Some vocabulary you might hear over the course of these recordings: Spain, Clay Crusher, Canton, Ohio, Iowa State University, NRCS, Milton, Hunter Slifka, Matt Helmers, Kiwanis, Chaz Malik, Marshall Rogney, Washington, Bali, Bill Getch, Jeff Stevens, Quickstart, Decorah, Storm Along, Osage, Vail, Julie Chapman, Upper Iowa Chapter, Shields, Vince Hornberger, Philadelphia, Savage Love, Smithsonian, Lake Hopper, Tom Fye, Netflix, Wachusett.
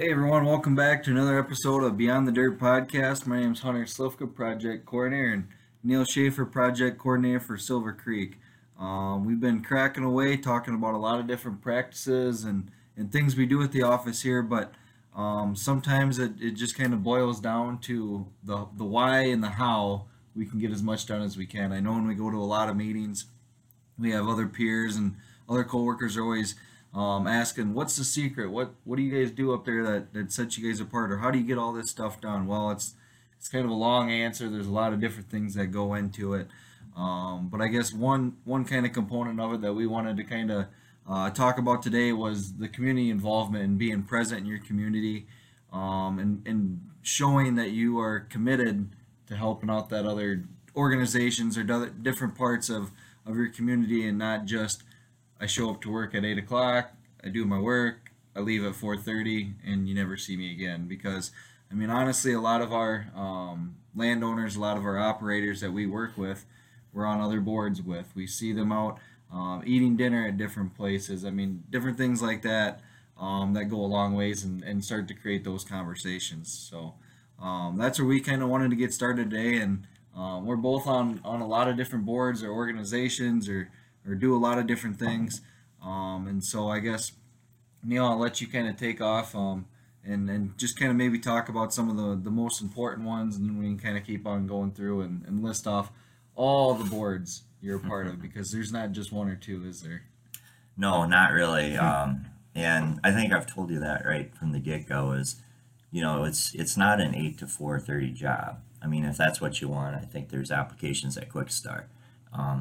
Hey everyone, welcome back to another episode of Beyond the Dirt Podcast. My name is Hunter Slifka, Project Coordinator, and Neil Schaefer, Project Coordinator for Silver Creek. We've been cracking away, talking about a lot of different practices and things we do at the office here, but sometimes it just kind of boils down to the why and the how we can get as much done as we can. I know when we go to a lot of meetings, we have other peers and other coworkers are always asking, what's the secret? What do you guys do up there that sets you guys apart, or how do you get all this stuff done? Well, it's kind of a long answer. There's a lot of different things that go into it, but I guess one kind of component of it that we wanted to kind of talk about today was the community involvement and being present in your community, and showing that you are committed to helping out that other organizations or different parts of your community, and not just I show up to work at 8 o'clock, I do my work, I leave at 4:30, and you never see me again. Because, I mean, honestly, a lot of our landowners, a lot of our operators that we work with, we're on other boards with. We see them out eating dinner at different places. I mean, different things like that that go a long ways and start to create those conversations. So that's where we kind of wanted to get started today. And we're both on a lot of different boards or organizations or do a lot of different things, and so I guess, Neil, I'll let you kind of take off and just kind of maybe talk about some of the most important ones, and then we can kind of keep on going through and list off all the boards you're a part of, because there's not just one or two, is there? No, not really. And I think I've told you that right from the get-go is, you know, it's not an 8 to 4:30 job. I mean, if that's what you want, I think there's applications at Quickstart.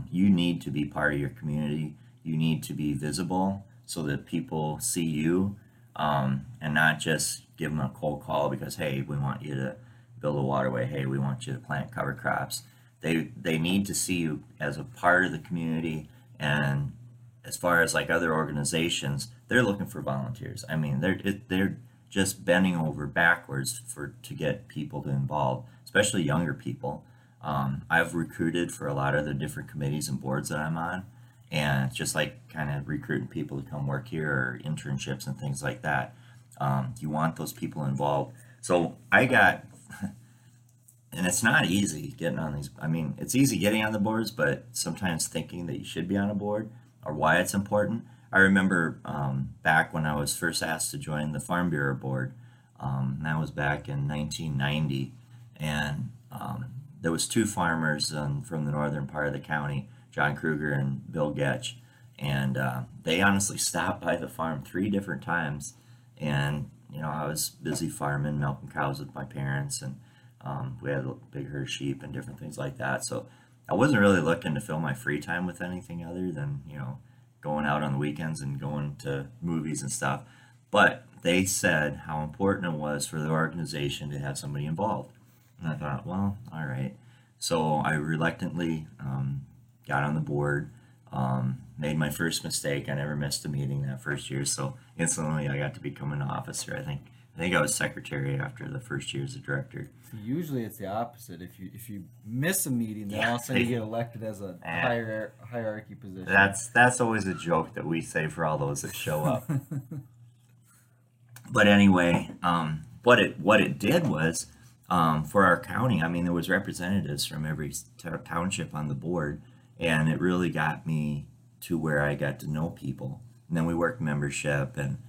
You need to be part of your community. You need to be visible so that people see you, and not just give them a cold call because, hey, we want you to build a waterway. Hey, we want you to plant cover crops. They need to see you as a part of the community. And as far as like other organizations, they're looking for volunteers. I mean, they're just bending over backwards to get people to involve, especially younger people. I've recruited for a lot of the different committees and boards that I'm on, and just like kind of recruiting people to come work here or internships and things like that. You want those people involved. So and it's not easy getting on these. I mean, it's easy getting on the boards, but sometimes thinking that you should be on a board or why it's important. I remember back when I was first asked to join the Farm Bureau board, that was back in 1990, and there was two farmers from the northern part of the county, John Kruger and Bill Getch, and they honestly stopped by the farm 3 different times. And you know, I was busy farming, milking cows with my parents, and we had a big herd of sheep and different things like that. So I wasn't really looking to fill my free time with anything other than, you know, going out on the weekends and going to movies and stuff. But they said how important it was for the organization to have somebody involved. And I thought, well, all right. So I reluctantly got on the board, made my first mistake. I never missed a meeting that first year. So instantly I got to become an officer. I think I was secretary after the first year as a director. So usually it's the opposite. If you miss a meeting, then all of a sudden you get elected as a hierarchy position. That's always a joke that we say for all those that show up. But anyway, what it did was, for our county, I mean, there was representatives from every township on the board, and it really got me to where I got to know people. And then we worked membership, and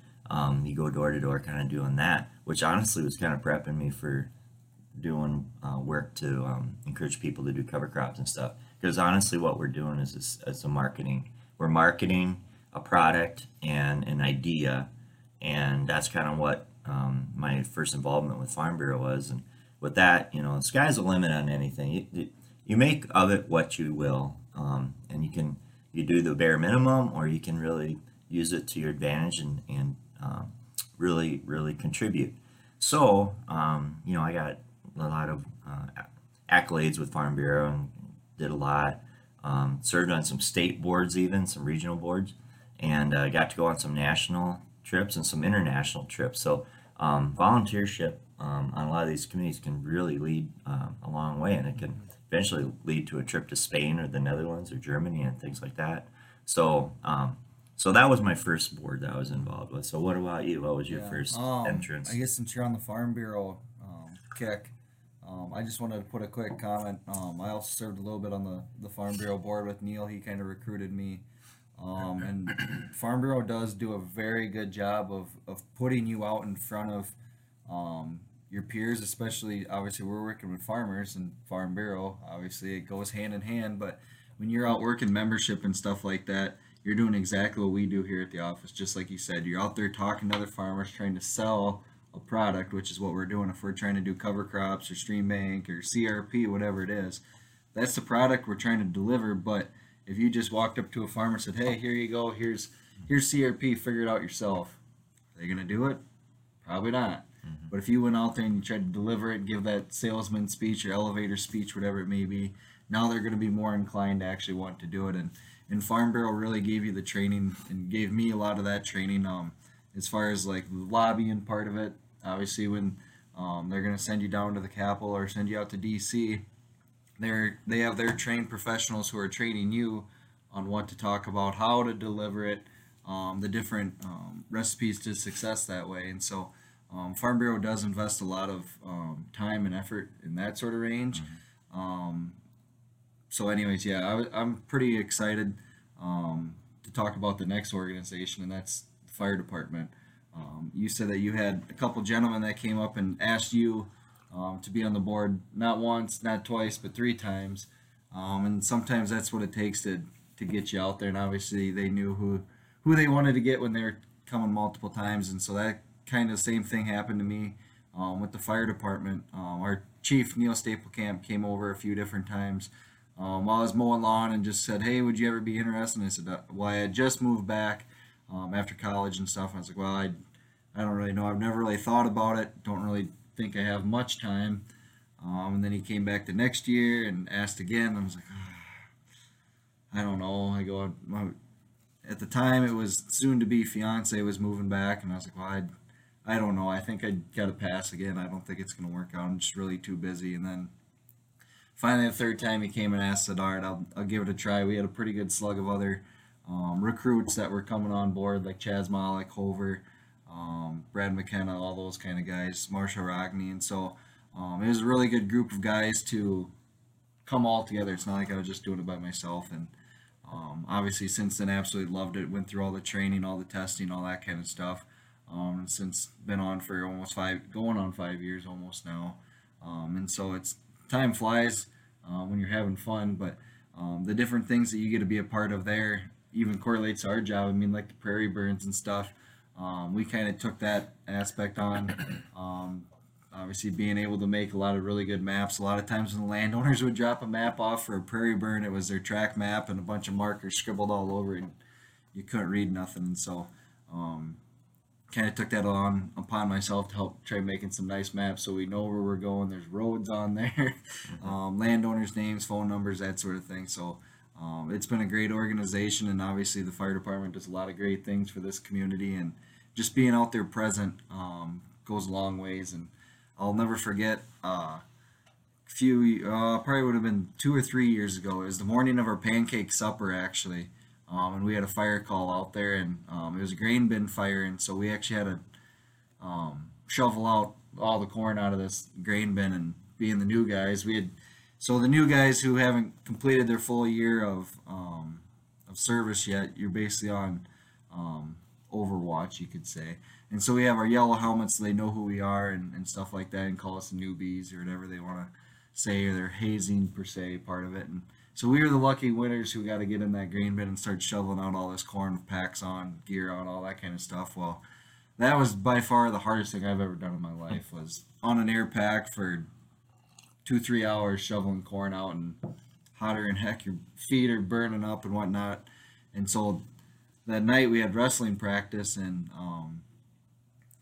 you go door to door kind of doing that, which honestly was kind of prepping me for doing work to encourage people to do cover crops and stuff. Because honestly, what we're doing is a marketing. We're marketing a product and an idea, and that's kind of what my first involvement with Farm Bureau was. And with that, you know, the sky's the limit on anything. You make of it what you will, and you do the bare minimum, or you can really use it to your advantage and really, really contribute. So, you know, I got a lot of accolades with Farm Bureau and did a lot. Served on some state boards, even some regional boards, and got to go on some national trips and some international trips. So volunteership on a lot of these committees can really lead a long way, and it can eventually lead to a trip to Spain or the Netherlands or Germany and things like that. So So that was my first board that I was involved with. So what about you? What was your first entrance? I guess since you're on the Farm Bureau kick, I just wanted to put a quick comment. I also served a little bit on the Farm Bureau board with Neil. He kind of recruited me. And Farm Bureau does do a very good job of putting you out in front of your peers, especially, obviously, we're working with farmers and Farm Bureau. Obviously, it goes hand in hand, but when you're out working membership and stuff like that, you're doing exactly what we do here at the office. Just like you said, you're out there talking to other farmers, trying to sell a product, which is what we're doing. If we're trying to do cover crops or stream bank or CRP, whatever it is, that's the product we're trying to deliver. But if you just walked up to a farmer and said, hey, here you go, here's CRP, figure it out yourself, are they going to do it? Probably not. Mm-hmm. But if you went out there and you tried to deliver it, give that salesman speech or elevator speech, whatever it may be, now they're going to be more inclined to actually want to do it. And Farm Bureau really gave you the training and gave me a lot of that training as far as like the lobbying part of it. Obviously, when they're going to send you down to the capital or send you out to D.C., they have their trained professionals who are training you on what to talk about, how to deliver it, the different recipes to success that way. And so Farm Bureau does invest a lot of time and effort in that sort of range. Mm-hmm. So anyways, I'm pretty excited to talk about the next organization, and that's the fire department. You said that you had a couple gentlemen that came up and asked you to be on the board, not once, not twice, but 3 times. And sometimes that's what it takes to get you out there. And obviously they knew who they wanted to get when they were coming multiple times. And so that kind of same thing happened to me with the fire department. Our chief, Neil Staplecamp, came over a few different times while I was mowing lawn and just said, hey, would you ever be interested? And I said, well, I had just moved back after college and stuff. And I was like, well, I don't really know. I've never really thought about it. Don't really think I have much time. And then he came back the next year and asked again. I was like, I don't know. I go, at the time it was soon to be fiance was moving back, and I was like, well, I don't know. I think I got to pass again. I don't think it's going to work out. I'm just really too busy. And then finally the third time he came and asked, all right, I'll give it a try. We had a pretty good slug of other recruits that were coming on board, like Chaz Malik, Hover, Brad McKenna, all those kind of guys, Marshall Rogney. And so it was a really good group of guys to come all together. It's not like I was just doing it by myself. And obviously since then, absolutely loved it. Went through all the training, all the testing, all that kind of stuff. Since been on for almost 5 years almost now. And so it's time flies when you're having fun, but the different things that you get to be a part of there even correlates to our job. I mean, like the prairie burns and stuff. We kind of took that aspect on, obviously being able to make a lot of really good maps. A lot of times when the landowners would drop a map off for a prairie burn, it was their track map and a bunch of markers scribbled all over it, and you couldn't read nothing. So kind of took that on upon myself to help try making some nice maps so we know where we're going. There's roads on there, landowners' names, phone numbers, that sort of thing. So it's been a great organization, and obviously the fire department does a lot of great things for this community, and just being out there present goes a long ways. And I'll never forget probably would have been 2 or 3 years ago. It was the morning of our pancake supper, actually, and we had a fire call out there, and it was a grain bin fire, and so we actually had to shovel out all the corn out of this grain bin. And being the new guys, so the new guys who haven't completed their full year of service yet, you're basically on overwatch, you could say. And so we have our yellow helmets so they know who we are and stuff like that, and call us newbies or whatever they want to say, or their hazing per se part of it. And so we were the lucky winners who got to get in that grain bin and start shoveling out all this corn with packs on, gear on, all that kind of stuff. Well, that was by far the hardest thing I've ever done in my life, was on an air pack for 2-3 hours shoveling corn out, and hotter and heck, your feet are burning up and whatnot. And so that night we had wrestling practice, and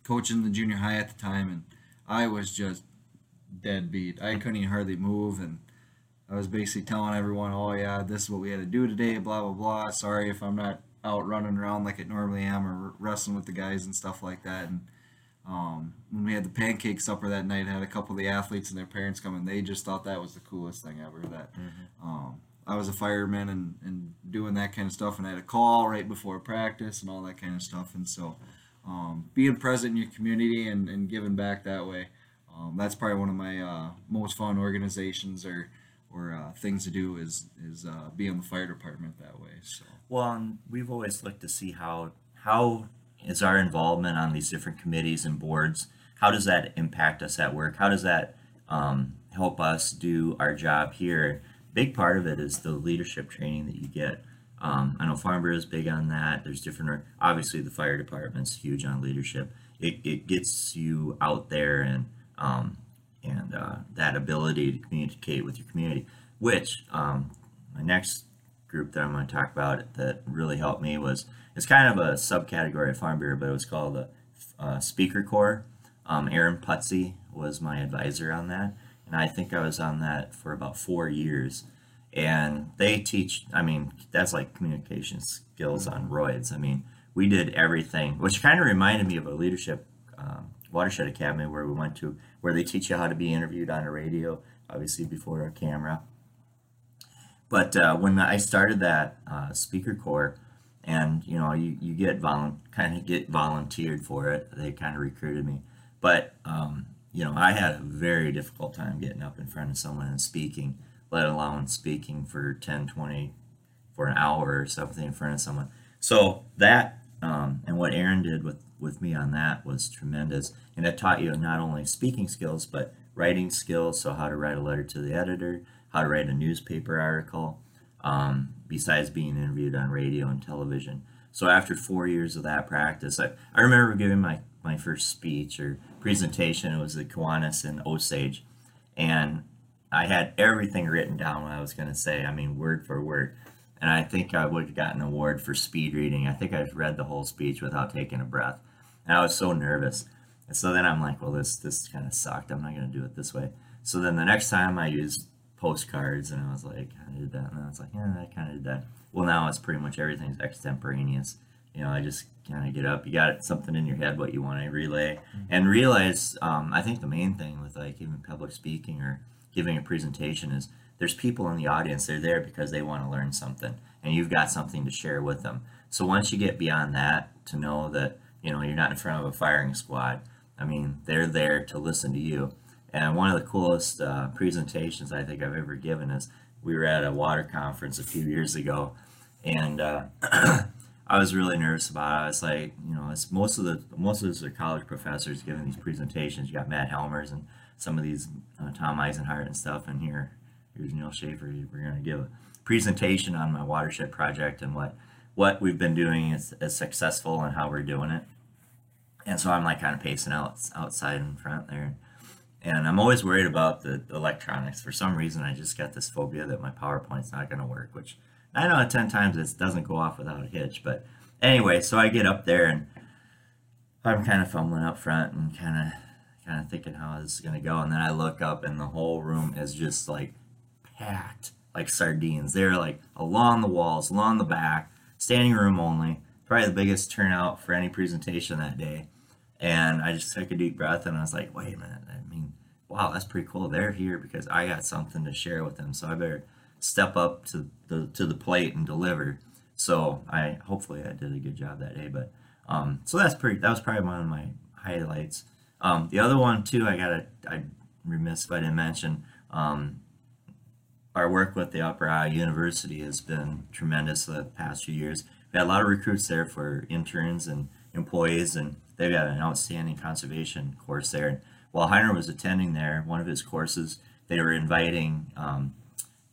coaching the junior high at the time, and I was just dead beat. I couldn't even hardly move, and I was basically telling everyone, oh yeah, this is what we had to do today, blah blah blah, sorry if I'm not out running around like I normally am or wrestling with the guys and stuff like that. And when we had the pancake supper that night, I had a couple of the athletes and their parents come, and they just thought that was the coolest thing ever. That I was a fireman and doing that kind of stuff, and I had a call right before practice and all that kind of stuff. And so being present in your community and giving back that way, that's probably one of my most fun organizations or things to do is be in the fire department that way. So we've always looked to see how is our involvement on these different committees and boards, how does that impact us at work? How does that help us do our job here? Big part of it is the leadership training that you get. I know Farm Bureau is big on that. There's different, obviously the fire department's huge on leadership. It gets you out there and that ability to communicate with your community, which my next group that I'm going to talk about that really helped me was, it's kind of a subcategory of Farm Bureau, but it was called the Speaker Corps. Aaron Putze was my advisor on that, and I think I was on that for about 4 years. And they teach, I mean, that's like communication skills on roids. I mean, we did everything, which kind of reminded me of a leadership watershed academy where we went to, where they teach you how to be interviewed on a radio, obviously before a camera. But when I started that Speaker Corps, and you know, you get volunteered for it, they kind of recruited me. But you know, I had a very difficult time getting up in front of someone and speaking, let alone speaking for 10, 20, for an hour or something in front of someone. So that, and what Aaron did with me on that was tremendous. And it taught you not only speaking skills, but writing skills. So how to write a letter to the editor, how to write a newspaper article, besides being interviewed on radio and television. So after 4 years of that practice, I remember giving my first speech or presentation. It was at Kiwanis in Osage. And I had everything written down what I was going to say, I mean, word for word. And I think I would have gotten an award for speed reading. I think I read the whole speech without taking a breath. And I was so nervous. And so then I'm like, well, this kind of sucked. I'm not going to do it this way. So then the next time I used postcards, and I was like, I did that. And I was like, yeah, I kind of did that. Well, now it's pretty much everything's extemporaneous. You know, I just kind of get up. You got something in your head, what you want to relay. Mm-hmm. And realize, I think the main thing with like even public speaking or giving a presentation is there's people in the audience. They're there because they want to learn something, and you've got something to share with them. So once you get beyond that, to know that, you know, you're not in front of a firing squad. I mean, they're there to listen to you. And one of the coolest presentations I think I've ever given is we were at a water conference a few years ago, and I was really nervous about it. I was like, you know, it's most of those are college professors giving these presentations. You got Matt Helmers and some of these Tom Eisenhart and stuff, and here's Neil Schaefer. We're going to give a presentation on my watershed project and what we've been doing is successful and how we're doing it. And so I'm like kind of pacing outside in front there. And I'm always worried about the electronics. For some reason, I just got this phobia that my PowerPoint's not going to work, which 9 out of 10 times it doesn't go off without a hitch. But anyway, so I get up there and I'm kind of fumbling up front and kind of thinking how this is going to go. And then I look up and the whole room is just like packed like sardines. They're like along the walls, along the back, standing room only, probably the biggest turnout for any presentation that day. And I just took a deep breath and I was like, wait a minute. I mean, wow, that's pretty cool. They're here because I got something to share with them. So I better step up to the plate and deliver. So hopefully I did a good job that day, but, so that was probably one of my highlights. The other one too, I'm remiss if I didn't mention, our work with the Upper Iowa University has been tremendous the past few years. We had a lot of recruits there for interns and employees, and they've got an outstanding conservation course there. And while Hunter was attending there, one of his courses, they were inviting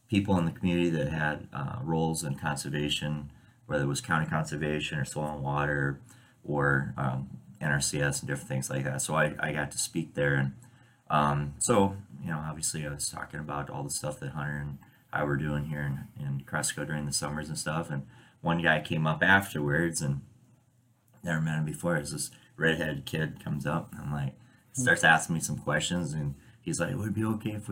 people in the community that had roles in conservation, whether it was county conservation or soil and water or NRCS and different things like that. So I got to speak there. And so, you know, obviously I was talking about all the stuff that Hunter and I were doing here in Cresco during the summers and stuff. And one guy came up afterwards, and never met him before. It's this redheaded kid comes up and I'm like, starts asking me some questions. And he's like, would it be okay if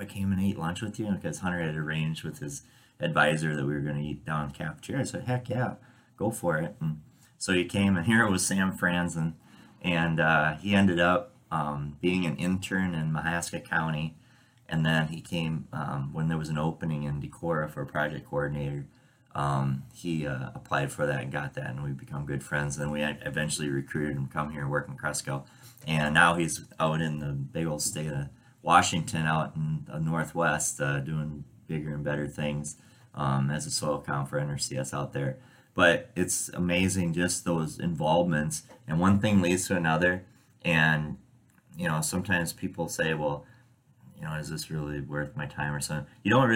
I came and ate lunch with you? Because Hunter had arranged with his advisor that we were going to eat down in the cafeteria. I said, heck yeah, go for it. And so he came, and here it was Sam Franzen, and he ended up being an intern in Mahaska County, And then he came when there was an opening in Decorah for a project coordinator. He applied for that and got that, and we've become good friends. Then we eventually recruited him to come here and work in Cresco. And now he's out in the big old state of Washington, out in the Northwest, doing bigger and better things as a soil count for NRCS out there. But it's amazing, just those involvements. And one thing leads to another. And, you know, sometimes people say, well, you know, is this really worth my time or something? You don't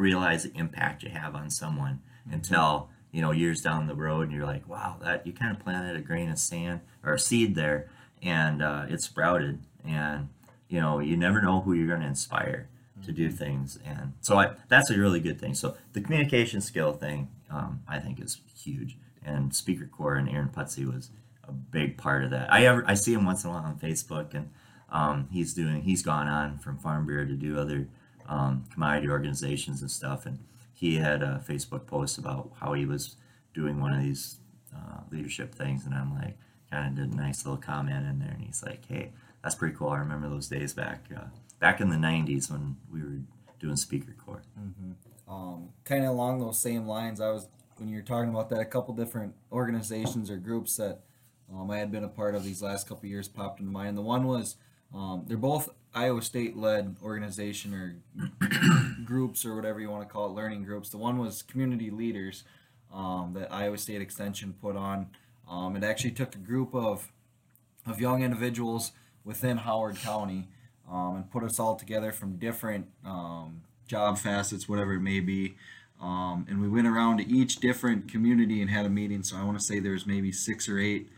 realize the impact you have on someone until, you know, years down the road, and you're like, wow, that you kind of planted a grain of sand or a seed there, and it sprouted. And, you know, you never know who you're going to inspire to do things. And so that's a really good thing. So the communication skill thing, I think, is huge. And Speaker Corps and Aaron Putze was a big part of that. I see him once in a while on Facebook, and he's gone on from Farm Bureau to do other commodity organizations and stuff. And he had a Facebook post about how he was doing one of these leadership things, and I'm like, kind of did a nice little comment in there, and he's like, hey, that's pretty cool. I remember those days back in the 90s when we were doing Speaker Corps. Mm-hmm. Kind of along those same lines, when you were talking about that, a couple different organizations or groups that I had been a part of these last couple of years popped into mind. The one was they're both Iowa State-led organization or groups, or whatever you want to call it, learning groups. The one was Community Leaders that Iowa State Extension put on. It actually took a group of young individuals within Howard County and put us all together from different job facets, whatever it may be. And we went around to each different community and had a meeting. So I want to say there was maybe 6 or 8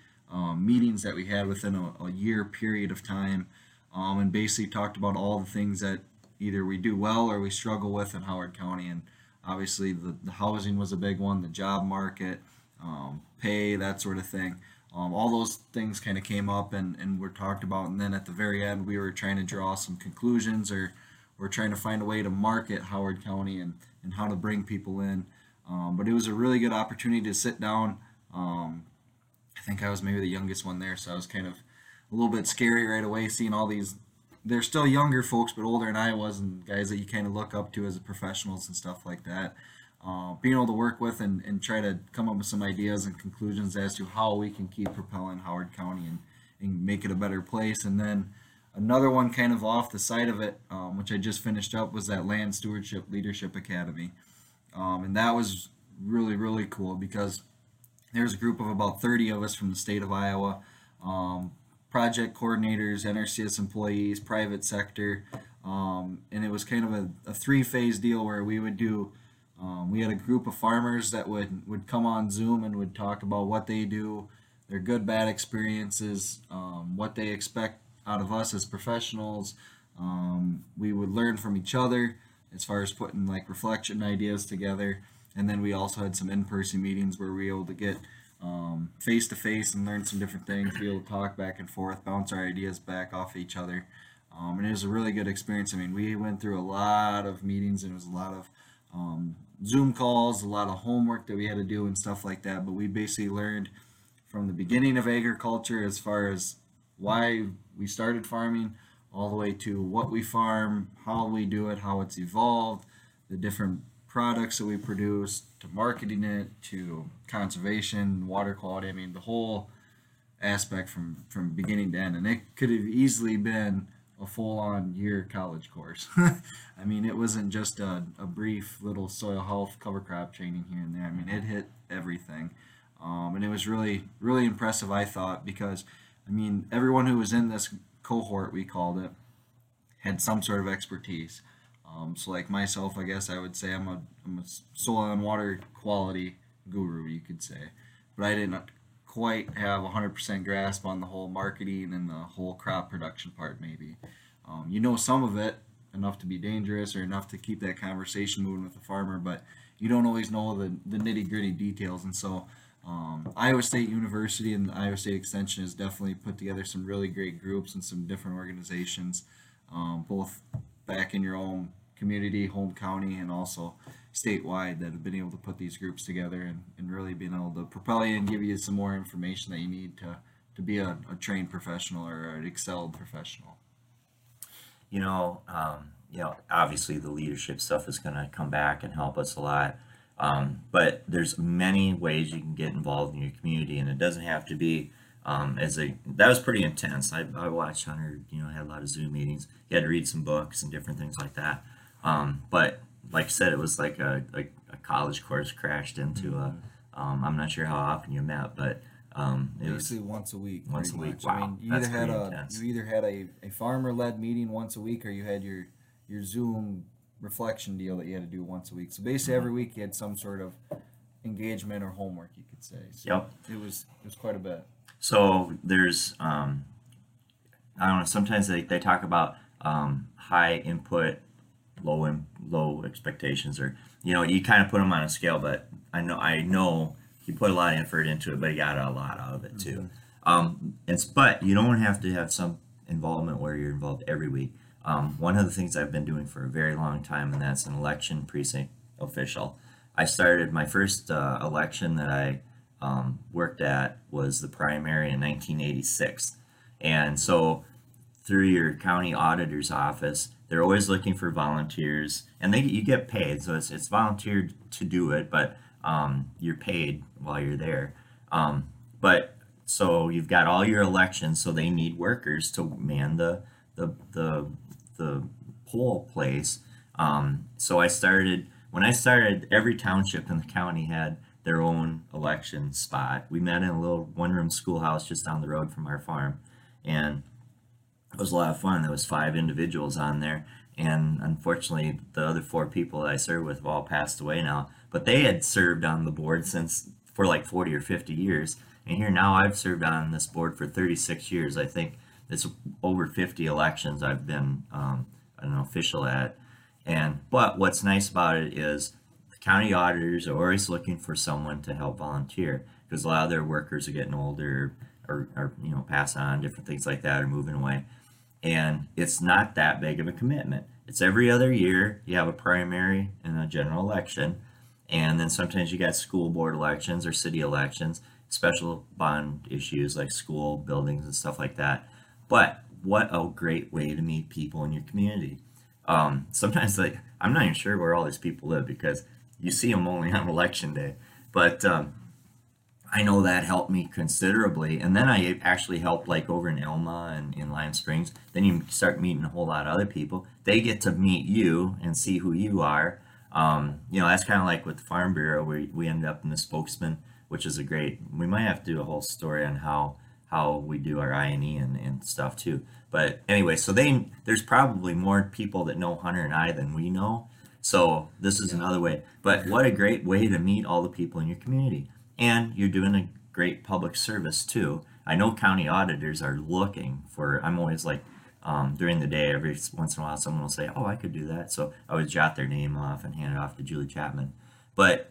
meetings that we had within a year period of time, and basically talked about all the things that either we do well or we struggle with in Howard County. And obviously the housing was a big one, the job market, pay, that sort of thing. All those things kind of came up and were talked about, and then at the very end we were trying to draw some conclusions, or we're trying to find a way to market Howard County and how to bring people in. But it was a really good opportunity to sit down. I think I was maybe the youngest one there, so I was kind of a little bit scary right away, seeing all these, they're still younger folks, but older than I was, and guys that you kind of look up to as professionals and stuff like that. Being able to work with and try to come up with some ideas and conclusions as to how we can keep propelling Howard County and make it a better place. And then another one kind of off the side of it, which I just finished up, was that Land Stewardship Leadership Academy. And that was really, really cool, because there's a group of about 30 of us from the state of Iowa, project coordinators, NRCS employees, private sector, and it was kind of a 3-phase deal where we would do, we had a group of farmers that would come on Zoom and would talk about what they do, their good, bad experiences, what they expect out of us as professionals. We would learn from each other as far as putting like reflection ideas together. And then we also had some in-person meetings where we were able to get face-to-face and learn some different things, be able to talk back and forth, bounce our ideas back off each other. And it was a really good experience. I mean, we went through a lot of meetings, and it was a lot of Zoom calls, a lot of homework that we had to do and stuff like that. But we basically learned from the beginning of agriculture as far as why we started farming, all the way to what we farm, how we do it, how it's evolved, the different products that we produce, to marketing it, to conservation, water quality. I mean, the whole aspect from beginning to end. And it could have easily been a full-on year college course. I mean, it wasn't just a brief little soil health cover crop training here and there. I mean, it hit everything. And it was really, really impressive, I thought, because, I mean, everyone who was in this cohort, we called it, had some sort of expertise. So like myself, I guess I would say I'm a soil and water quality guru, you could say. But I didn't quite have 100% grasp on the whole marketing and the whole crop production part, maybe. You know some of it, enough to be dangerous or enough to keep that conversation moving with the farmer, but you don't always know the nitty-gritty details. And so Iowa State University and the Iowa State Extension has definitely put together some really great groups and some different organizations, both back in your own community, home county, and also statewide, that have been able to put these groups together and really being able to propel you and give you some more information that you need to be a trained professional or an excelled professional. obviously the leadership stuff is going to come back and help us a lot. But there's many ways you can get involved in your community, and it doesn't have to be that was pretty intense. I watched Hunter, had a lot of Zoom meetings. He had to read some books and different things like that. But like I said, it was like a college course crashed into a, I'm not sure how often you met, but it was once a week. Once a week. Wow. I mean, you either had a farmer led meeting once a week, or you had your Zoom reflection deal that you had to do once a week. So basically every week you had some sort of engagement or homework, you could say. So yep. It was quite a bit. So there's, I don't know, sometimes they talk about high input, low expectations, or, you kind of put them on a scale, but I know he put a lot of effort into it, but he got a lot out of it too. But you don't have to have some involvement where you're involved every week. One of the things I've been doing for a very long time, and that's an election precinct official. I started my first election that I worked at was the primary in 1986. And so through your county auditor's office, they're always looking for volunteers, and you get paid. So it's volunteered to do it, but you're paid while you're there. But so you've got all your elections, so they need workers to man the poll place. So when I started, every township in the county had their own election spot. We met in a little one-room schoolhouse just down the road from our farm, and it was a lot of fun. There was 5 individuals on there, and unfortunately the other 4 people that I served with have all passed away now, but they had served on the board for like 40 or 50 years, and here now I've served on this board for 36 years. I think it's over 50 elections I've been an official at. But what's nice about it is county auditors are always looking for someone to help volunteer, because a lot of their workers are getting older or passing on, different things like that, or moving away. And it's not that big of a commitment. It's every other year you have a primary and a general election. And then sometimes you got school board elections or city elections, special bond issues like school buildings and stuff like that. But what a great way to meet people in your community. Sometimes I'm not even sure where all these people live, because you see them only on election day, but I know that helped me considerably. And then I actually helped over in Elma and in Lime Springs. Then you start meeting a whole lot of other people. They get to meet you and see who you are. That's kind of like with the Farm Bureau, where we ended up in the spokesman, which is we might have to do a whole story on how we do our I&E and stuff too. But anyway, so there's probably more people that know Hunter and I than we know. So this is another way, but what a great way to meet all the people in your community. And you're doing a great public service too. I know county auditors are looking for, I'm always during the day, every once in a while, someone will say, oh, I could do that. So I would jot their name off and hand it off to Julie Chapman. But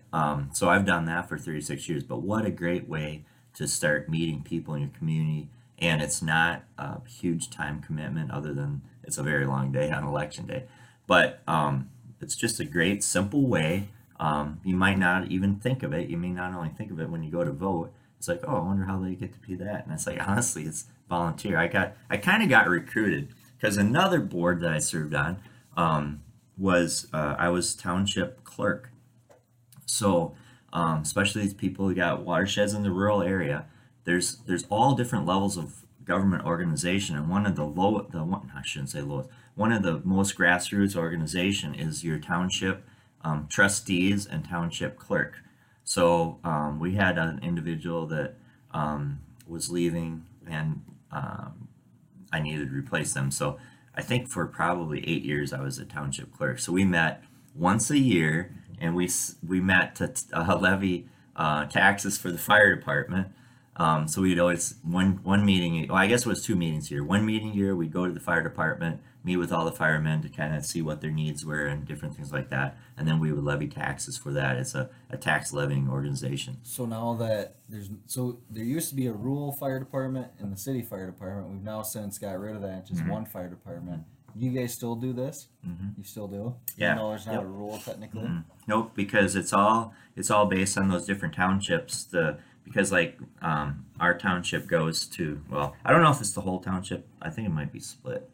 so I've done that for 36 years, but what a great way to start meeting people in your community. And it's not a huge time commitment, other than it's a very long day on election day. But it's just a great, simple way. You might not even think of it. You may not only think of it when you go to vote. It's like, oh, I wonder how they get to be that. And it's like, honestly, it's volunteer. I kind of got recruited, because another board that I served on was I was township clerk. So especially these people who got watersheds in the rural area, there's all different levels of government organization, and one of one of the most grassroots organization is your township trustees and township clerk. So we had an individual that was leaving, and I needed to replace them. So I think for probably 8 years I was a township clerk. So we met once a year, and we met to levy taxes for the fire department. So we'd always one meeting. Well, I guess it was 2 meetings a year. One meeting a year, we'd go to the fire department, meet with all the firemen to kind of see what their needs were and different things like that. And then we would levy taxes for that. It's a tax levying organization. So now that there used to be a rural fire department and the city fire department. We've now since got rid of that. Just one fire department. You guys still do this? Mm-hmm. You still do? Yeah. No, there's not a rule technically. Mm-hmm. Nope, because it's all based on those different townships. Because our township goes to, well, I don't know if it's the whole township. I think it might be split.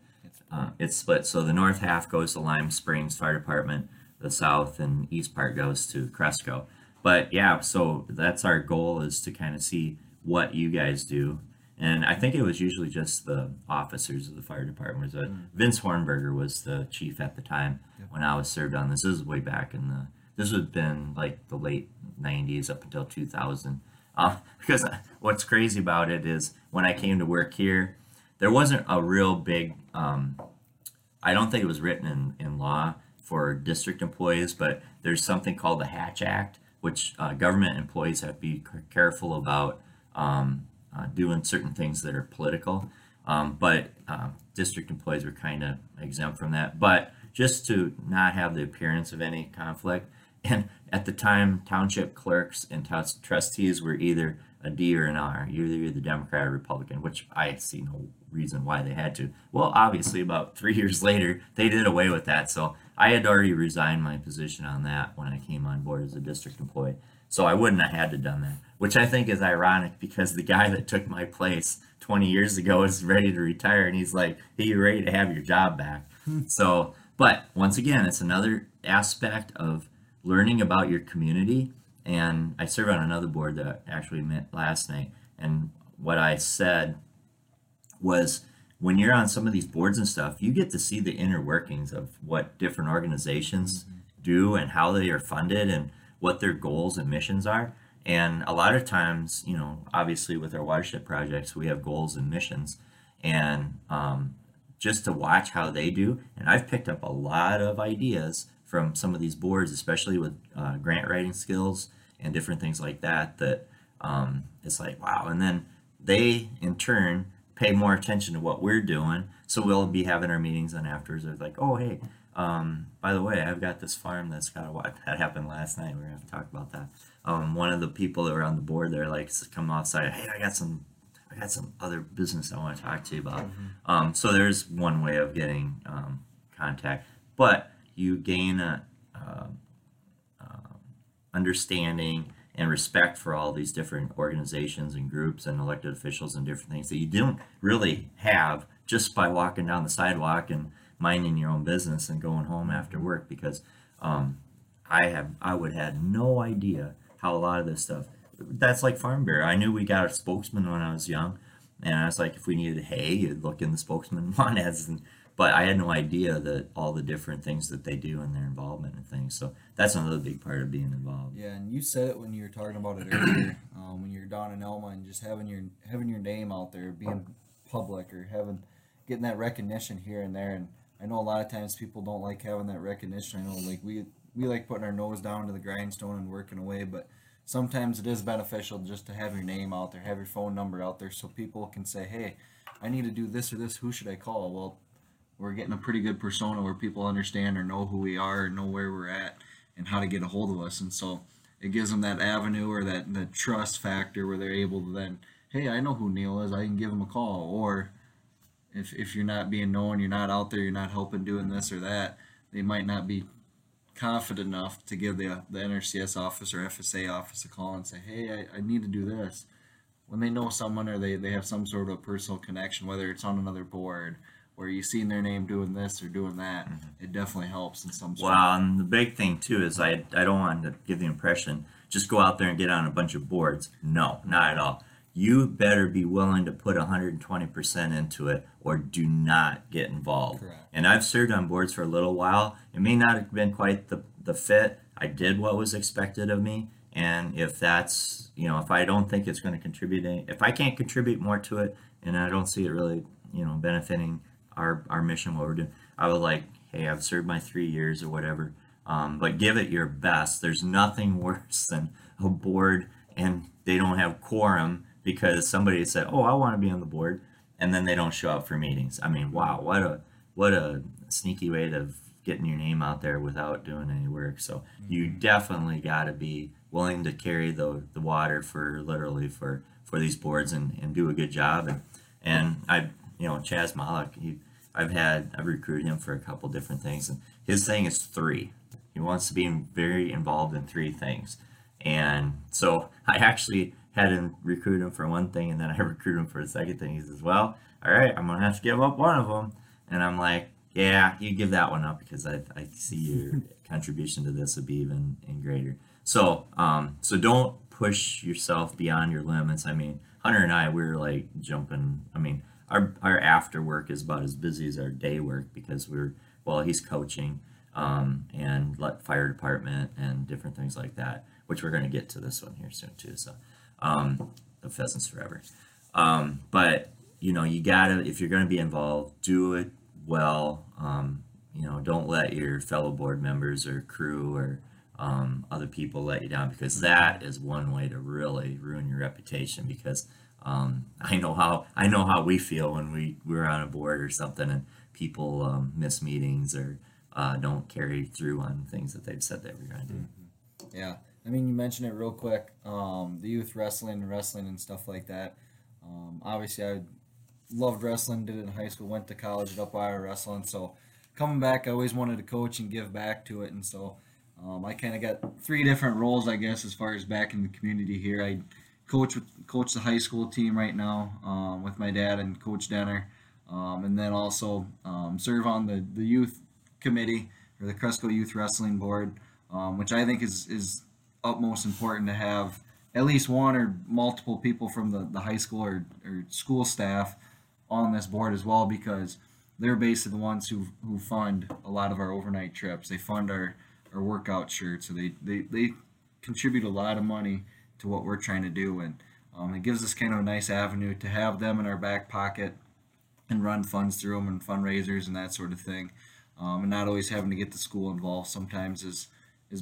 It's split, so the north half goes to Lime Springs Fire Department, the south and east part goes to Cresco. But yeah, so that's our goal, is to kind of see what you guys do. And I think it was usually just the officers of the fire department. Vince Hornberger was the chief at the time when I was served on this. This was way back in the, this would have been like the late 90s up until 2000. Because what's crazy about it is when I came to work here, there wasn't a real big, I don't think it was written in law for district employees, but there's something called the Hatch Act, which government employees have to be careful about doing certain things that are political. But district employees were kind of exempt from that, but just to not have the appearance of any conflict. And at the time, township clerks and trustees were either a D or an R. You're either Democrat or Republican, which I see no reason why they had to. Well, obviously, about 3 years later, they did away with that. So I had already resigned my position on that when I came on board as a district employee. So I wouldn't have had to done that, which I think is ironic because the guy that took my place 20 years ago is ready to retire. And he's like, hey, you're ready to have your job back. So, but once again, it's another aspect of learning about your community. And I serve on another board that actually met last night. And what I said was, when you're on some of these boards and stuff, you get to see the inner workings of what different organizations do and how they are funded and what their goals and missions are. And a lot of times, you know, obviously with our watershed projects, we have goals and missions. And just to watch how they do. And I've picked up a lot of ideas from some of these boards, especially with grant writing skills and different things like that, that it's like, wow. And then they, in turn, pay more attention to what we're doing. So we'll be having our meetings and afterwards, they're like, oh, hey, by the way, I've got this farm that's got a wife. That happened last night. We're going to have to talk about that. One of the people that were on the board, they're like, come outside. Hey, I got some other business I want to talk to you about. So there's one way of getting contact. But you gain a understanding and respect for all these different organizations and groups and elected officials and different things that you don't really have just by walking down the sidewalk and minding your own business and going home after work, because I would have had no idea how a lot of this stuff, that's like Farm Bureau. I knew we got a spokesman when I was young, and I was like, if we needed hay, you'd look in the spokesman Monez. But I had no idea that all the different things that they do and their involvement and things. So that's another big part of being involved. Yeah, and you said it when you were talking about it earlier, when you were down in Elma and just having your name out there, being public or getting that recognition here and there. And I know a lot of times people don't like having that recognition. I know, like we like putting our nose down to the grindstone and working away, but sometimes it is beneficial just to have your name out there, have your phone number out there, so people can say, hey, I need to do this or this. Who should I call? Well, we're getting a pretty good persona where people understand or know who we are, or know where we're at and how to get a hold of us. And so it gives them that avenue or the trust factor where they're able to then, hey, I know who Neil is, I can give him a call. Or if you're not being known, you're not out there, you're not helping doing this or that, they might not be confident enough to give the NRCS office or FSA office a call and say, hey, I need to do this. When they know someone or they have some sort of personal connection, whether it's on another board, where you've seen their name doing this or doing that, it definitely helps in some sort. Well, and the big thing too is I don't want to give the impression, just go out there and get on a bunch of boards. No, not at all. You better be willing to put 120% into it or do not get involved. Correct. And I've served on boards for a little while. It may not have been quite the fit. I did what was expected of me. And if that's, you know, if I don't think it's going to contribute, if I can't contribute more to it and I don't see it really, you know, benefiting our mission, what we're doing, I was like, hey, I've served my 3 years or whatever, but give it your best. There's nothing worse than a board and they don't have quorum because somebody said, oh, I want to be on the board, and then they don't show up for meetings. I mean, wow, what a sneaky way of getting your name out there without doing any work. So you definitely got to be willing to carry the water for these boards and do a good job. And I, you know, Chaz Malik, I've recruited him for a couple different things, and his thing is 3. He wants to be very involved in 3 things. And so I actually had him recruit him for one thing, and then I recruited him for the second thing. He says, well, all right, I'm going to have to give up one of them. And I'm like, yeah, you give that one up because I see your contribution to this would be even greater. So so don't push yourself beyond your limits. I mean, Hunter and I, we were like jumping. I mean, our after work is about as busy as our day work because we're, well, he's coaching and fire department and different things like that, which we're going to get to this one here soon too. So the Pheasants Forever. But you know, you gotta, if you're going to be involved, do it well. You know, don't let your fellow board members or crew or other people let you down, because that is one way to really ruin your reputation. Because I know how we feel when we're on a board or something and people miss meetings or don't carry through on things that they've said they were going to do. Yeah, I mean, you mentioned it real quick, the youth wrestling and stuff like that. Obviously, I loved wrestling, did it in high school, went to college at Up Iowa Wrestling. So coming back, I always wanted to coach and give back to it. And so I kind of got three different roles, I guess, as far as back in the community here. I coach the high school team right now with my dad and Coach Denner, and then also serve on the youth committee or the Cresco Youth Wrestling Board, which I think is utmost important to have at least one or multiple people from the high school or school staff on this board as well, because they're basically the ones who fund a lot of our overnight trips. They fund our workout shirts, so they contribute a lot of money to what we're trying to do, and it gives us kind of a nice avenue to have them in our back pocket and run funds through them and fundraisers and that sort of thing. And not always having to get the school involved sometimes is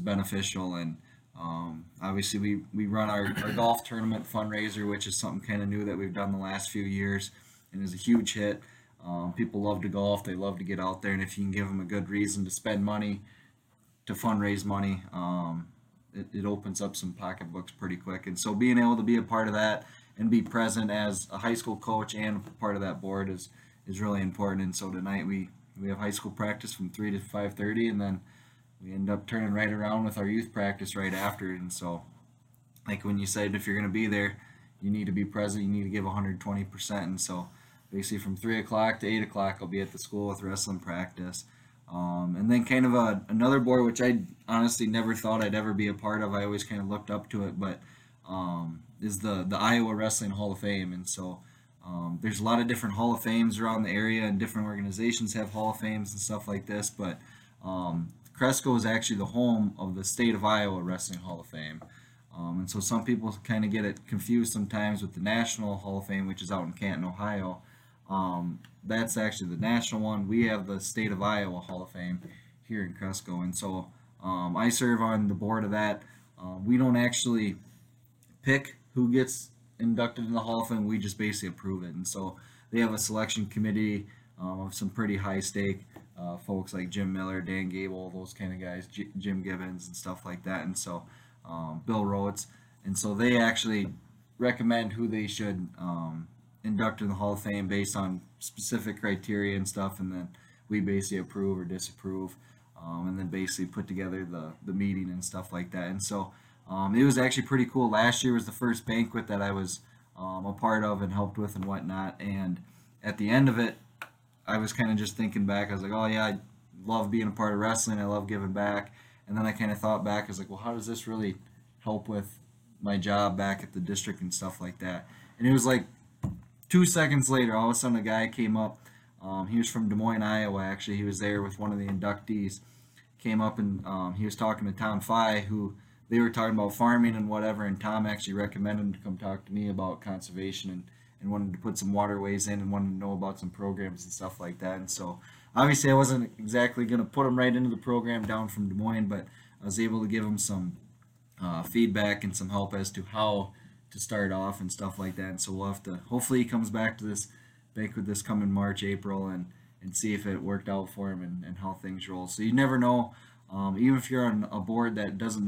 beneficial. And obviously we run our golf tournament fundraiser, which is something kind of new that we've done the last few years and is a huge hit. People love to golf, they love to get out there, and if you can give them a good reason to spend money, to fundraise money, it opens up some pocketbooks pretty quick. And so being able to be a part of that and be present as a high school coach and part of that board is really important. And so tonight we have high school practice from 3 to 5:30, and then we end up turning right around with our youth practice right after. And so, like when you said, if you're going to be there, you need to be present, you need to give 120%. And so basically from 3 o'clock to 8 o'clock I'll be at the school with wrestling practice. And then kind of another board, which I honestly never thought I'd ever be a part of, I always kind of looked up to it, but is the Iowa Wrestling Hall of Fame. And so there's a lot of different Hall of Fames around the area, and different organizations have Hall of Fames and stuff like this, but Cresco is actually the home of the State of Iowa Wrestling Hall of Fame. And so some people kind of get it confused sometimes with the National Hall of Fame, which is out in Canton, Ohio. That's actually the national one. We have the State of Iowa Hall of Fame here in Cresco. And so I serve on the board of that. We don't actually pick who gets inducted in the Hall of Fame. We just basically approve it. And so they have a selection committee of some pretty high-stake folks like Jim Miller, Dan Gable, those kind of guys, Jim Gibbons and stuff like that. And so Bill Rhodes. And so they actually recommend who they should induct in the Hall of Fame based on specific criteria and stuff, and then we basically approve or disapprove, and then basically put together the meeting and stuff like that. And so it was actually pretty cool. Last year was the first banquet that I was a part of and helped with and whatnot, and at the end of it I was kind of just thinking back. I was like, oh yeah, I love being a part of wrestling, I love giving back. And then I kind of thought back, I was like, well, how does this really help with my job back at the district and stuff like that? And it was like 2 seconds later, all of a sudden a guy came up. He was from Des Moines, Iowa, actually. He was there with one of the inductees. Came up and he was talking to Tom Fye, who they were talking about farming and whatever, and Tom actually recommended him to come talk to me about conservation and wanted to put some waterways in and wanted to know about some programs and stuff like that. And so obviously I wasn't exactly going to put him right into the program down from Des Moines, but I was able to give him some feedback and some help as to how to start off and stuff like that. And so we'll have to, hopefully he comes back to this banquet this coming March, April, and see if it worked out for him and how things roll. So you never know, even if you're on a board that doesn't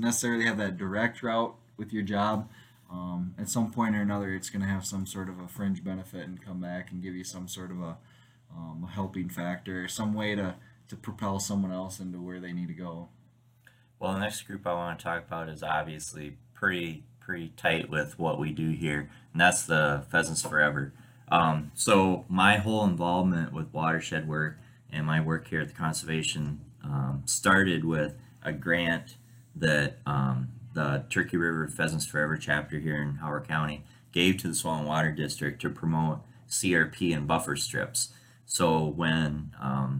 necessarily have that direct route with your job, at some point or another it's going to have some sort of a fringe benefit and come back and give you some sort of a helping factor or some way to propel someone else into where they need to go. Well, the next group I want to talk about is obviously pretty tight with what we do here, and that's the Pheasants Forever. So my whole involvement with watershed work and my work here at the conservation started with a grant that the Turkey River Pheasants Forever chapter here in Howard County gave to the Soil and Water District to promote CRP and buffer strips. So when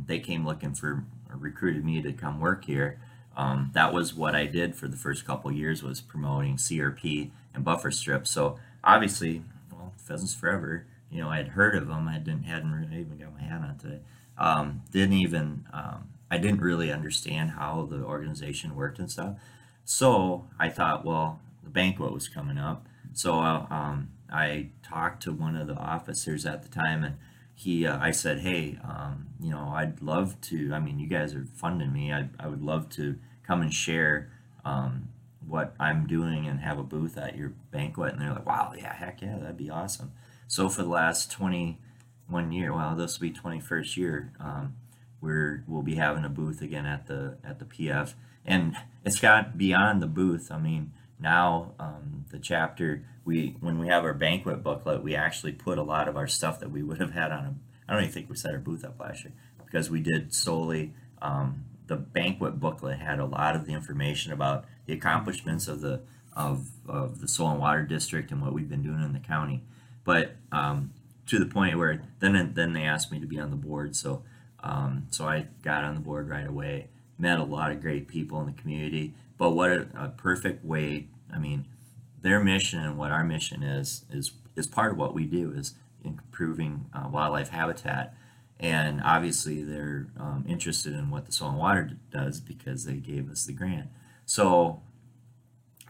they came looking for, or recruited me to come work here, that was what I did for the first couple years, was promoting CRP and buffer strips. So obviously, well, Pheasants Forever, you know, I had heard of them. I hadn't even got my hat on today. I didn't really understand how the organization worked and stuff. So I thought, well, the banquet was coming up. So I talked to one of the officers at the time, and I said, hey, you know, I'd love to, I mean, you guys are funding me. I would love to come and share what I'm doing and have a booth at your banquet. And they're like, wow, yeah, heck yeah, that'd be awesome. So for the last 21 year, well, this will be 21st year, we'll be having a booth again at the PF. And it's got beyond the booth. I mean, now the chapter, when we have our banquet booklet, we actually put a lot of our stuff that we would have had on I don't even think we set our booth up last year, because we did solely, the banquet booklet had a lot of the information about the accomplishments of the Soil and Water District and what we've been doing in the county. But to the point where then they asked me to be on the board, so I got on the board right away. Met a lot of great people in the community. But what a perfect way, I mean, their mission and what our mission is part of what we do is improving wildlife habitat. And obviously they're interested in what the Soil and Water does because they gave us the grant. So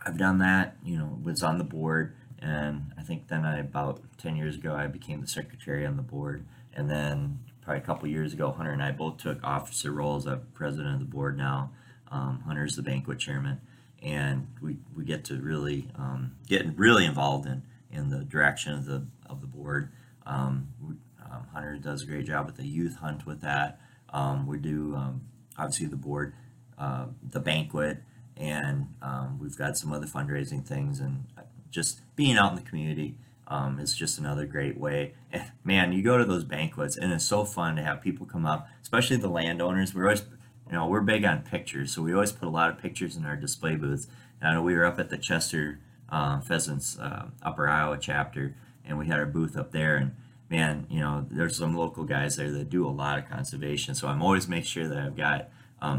I've done that, you know, was on the board. And I think then about 10 years ago, I became the secretary on the board. And then probably a couple years ago, Hunter and I both took officer roles. I'm president of the board now. Hunter's the banquet chairman, and we get to really get really involved in the direction of the board. Hunter does a great job with the youth hunt with that. We do obviously the board, the banquet, and we've got some other fundraising things, and just being out in the community is just another great way. And man, you go to those banquets, and it's so fun to have people come up, especially the landowners. We're big on pictures, so we always put a lot of pictures in our display booths. And I know we were up at the Chester Pheasants Upper Iowa chapter, and we had our booth up there. And man, you know, there's some local guys there that do a lot of conservation, so I'm always make sure that I've got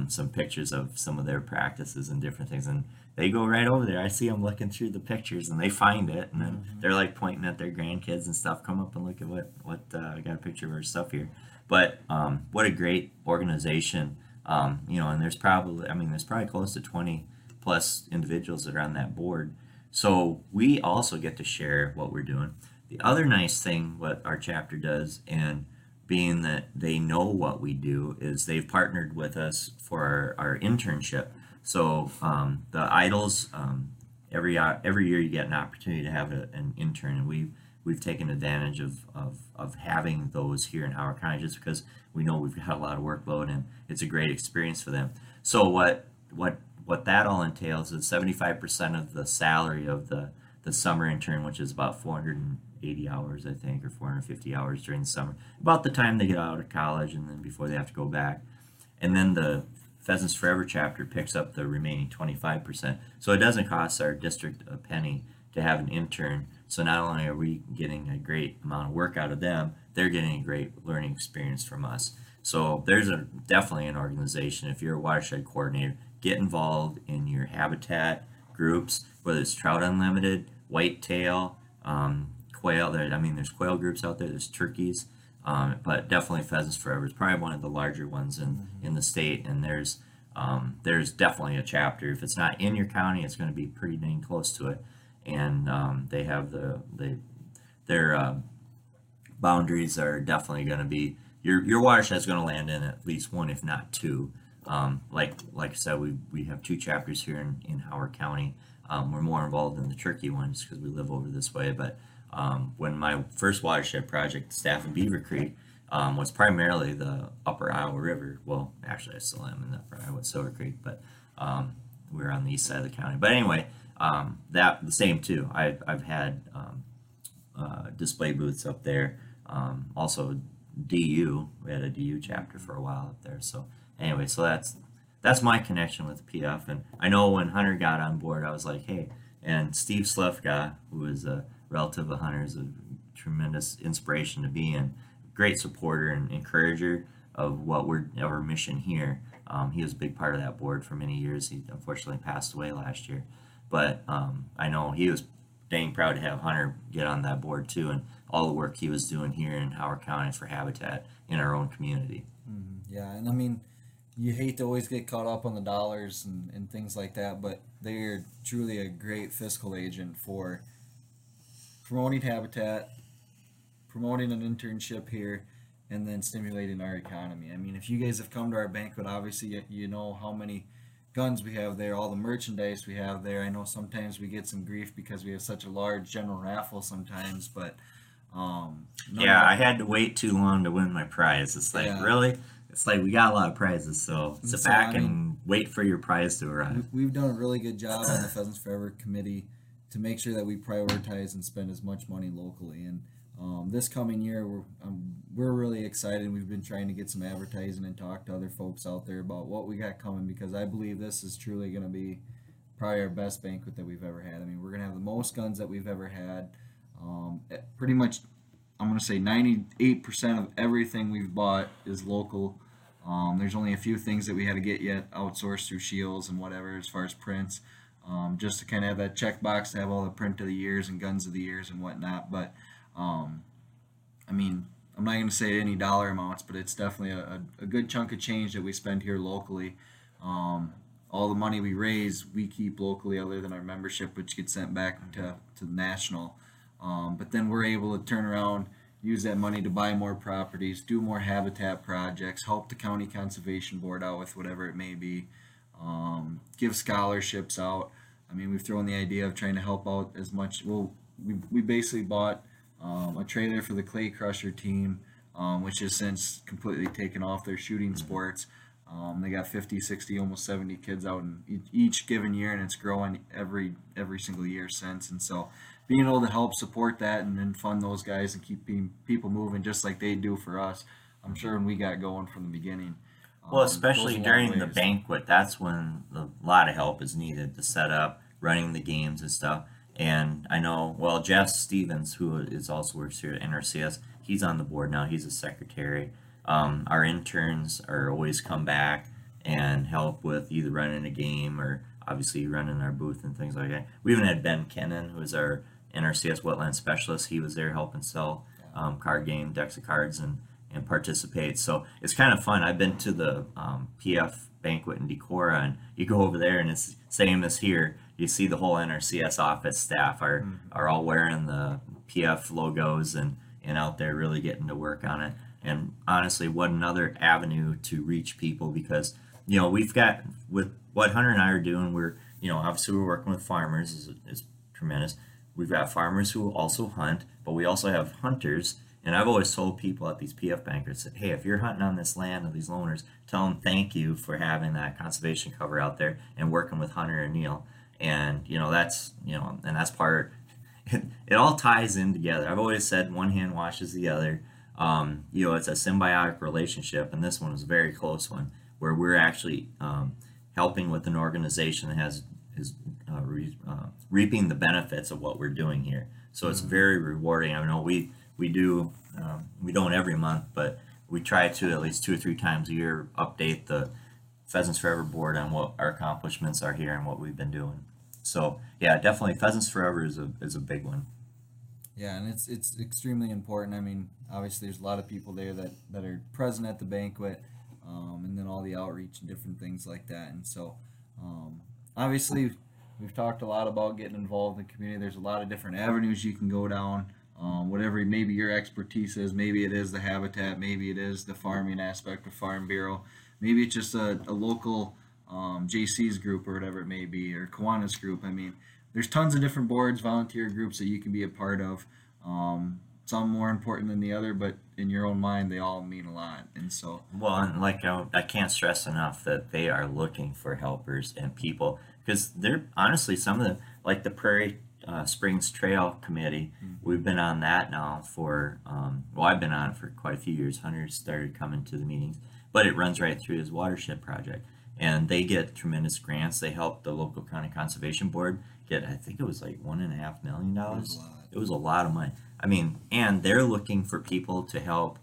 some pictures of some of their practices and different things. And they go right over there. I see them looking through the pictures, and they find it, and then they're like pointing at their grandkids and stuff. Come up and look at what I got a picture of our stuff here. But what a great organization. You know, and there's probably close to 20 plus individuals that are on that board. So we also get to share what we're doing. The other nice thing what our chapter does, and being that they know what we do, is they've partnered with us for our internship. So the Idols, every year you get an opportunity to have an intern, and we've taken advantage of having those here in Howard County, just because we know we've got a lot of workload, and it's a great experience for them. So what that all entails is 75% of the salary of the summer intern, which is about 480 hours, I think, or 450 hours during the summer, about the time they get out of college and then before they have to go back. And then the Pheasants Forever chapter picks up the remaining 25%. So it doesn't cost our district a penny to have an intern. So not only are we getting a great amount of work out of them, they're getting a great learning experience from us. So there's definitely an organization. If you're a watershed coordinator, get involved in your habitat groups, whether it's Trout Unlimited, whitetail, quail. There's quail groups out there, there's turkeys, but definitely Pheasants Forever is probably one of the larger ones in the state. And there's definitely a chapter. If it's not in your county, it's going to be pretty dang close to it. And they have their boundaries are definitely going to be, your watershed is going to land in at least one, if not two. Like I said, we have two chapters here in Howard County. We're more involved in the turkey ones because we live over this way. But when my first watershed project, Staff in Beaver Creek, was primarily the Upper Iowa River. Well, actually, I still am in the Upper Iowa Silver Creek, but we were on the east side of the county. But anyway, the same too. I've had display booths up there. Also DU, we had a DU chapter for a while up there. So anyway, so that's my connection with PF. And I know when Hunter got on board, I was like, hey, and Steve Slifka, who is a relative of Hunter's, a tremendous inspiration to be in, great supporter and encourager of what we're, our mission here. He was a big part of that board for many years. He unfortunately passed away last year, but I know he was dang proud to have Hunter get on that board too, and all the work he was doing here in Howard County for Habitat in our own community. Mm-hmm. Yeah, and I mean, you hate to always get caught up on the dollars and things like that, but they're truly a great fiscal agent for promoting Habitat, promoting an internship here, and then stimulating our economy. I mean, if you guys have come to our banquet, obviously you know how many guns we have there, all the merchandise we have there. I know sometimes we get some grief because we have such a large general raffle sometimes, but yeah, I had to wait too long to win my prize. It's like, yeah, really? It's like, we got a lot of prizes, so sit back and wait for your prize to arrive. We've done a really good job on the Pheasants Forever committee to make sure that we prioritize and spend as much money locally. And this coming year, we're really excited. We've been trying to get some advertising and talk to other folks out there about what we got coming, because I believe this is truly going to be probably our best banquet that we've ever had. I mean, we're going to have the most guns that we've ever had. Pretty much, I'm going to say 98% of everything we've bought is local. There's only a few things that we had to get yet outsourced through Shields and whatever as far as prints, just to kind of have that checkbox to have all the print of the years and guns of the years and whatnot. But I mean, I'm not going to say any dollar amounts, but it's definitely a good chunk of change that we spend here locally. All the money we raise, we keep locally, other than our membership, which gets sent back to the national. But then we're able to turn around, use that money to buy more properties, do more habitat projects, help the county conservation board out with whatever it may be, give scholarships out. I mean, we've thrown the idea of trying to help out as much. Well, we basically bought a trailer for the clay crusher team, which has since completely taken off their shooting sports. They got 50, 60, almost 70 kids out in each given year, and it's growing every single year since. And so being able to help support that and then fund those guys and keep people moving just like they do for us, I'm sure when we got going from the beginning. Well, especially during the banquet, that's when a lot of help is needed to set up, running the games and stuff. And I know, well, Jeff Stevens, who is also works here at NRCS, he's on the board now. He's a secretary. Our interns are always come back and help with either running a game or obviously running our booth and things like that. We even had Ben Kennan, who is our NRCS wetland specialist. He was there helping sell card game, decks of cards, and participate. So it's kind of fun. I've been to the PF banquet in Decorah, and you go over there and it's same as here. You see the whole NRCS office staff are all wearing the PF logos and out there really getting to work on it. And honestly, what another avenue to reach people, because, you know, we've got, with what Hunter and I are doing, we're, you know, obviously we're working with farmers is tremendous. We've got farmers who also hunt, but we also have hunters. And I've always told people at these PF bankers that, hey, if you're hunting on this land of these loners, tell them thank you for having that conservation cover out there and working with Hunter and Neil. And, you know, that's, you know, and that's part, it all ties in together. I've always said one hand washes the other. You know, it's a symbiotic relationship, and this one is a very close one, where we're actually helping with an organization that is reaping the benefits of what we're doing here. So it's very rewarding. I know we do, we don't every month, but we try to at least 2 or 3 times a year update the Pheasants Forever board on what our accomplishments are here and what we've been doing. So yeah, definitely Pheasants Forever is a big one. Yeah, and it's extremely important. I mean, obviously there's a lot of people there that are present at the banquet, and then all the outreach and different things like that. And so obviously we've talked a lot about getting involved in the community. There's a lot of different avenues you can go down, whatever maybe your expertise is. Maybe it is the habitat, maybe it is the farming aspect of Farm Bureau. Maybe it's just a local JC's group or whatever it may be, or Kiwanis group. I mean, there's tons of different boards, volunteer groups that you can be a part of. Some more important than the other, but in your own mind, they all mean a lot. And so, well, and like I can't stress enough that they are looking for helpers and people, because they're honestly some of the, like the Prairie Springs Trail Committee. Mm-hmm. We've been on that now for, I've been on it for quite a few years. Hunter started coming to the meetings, but it runs right through his watershed project. And they get tremendous grants. They helped the local county conservation board get, I think it was like $1.5 million. It was a lot of money. I mean, and they're looking for people to help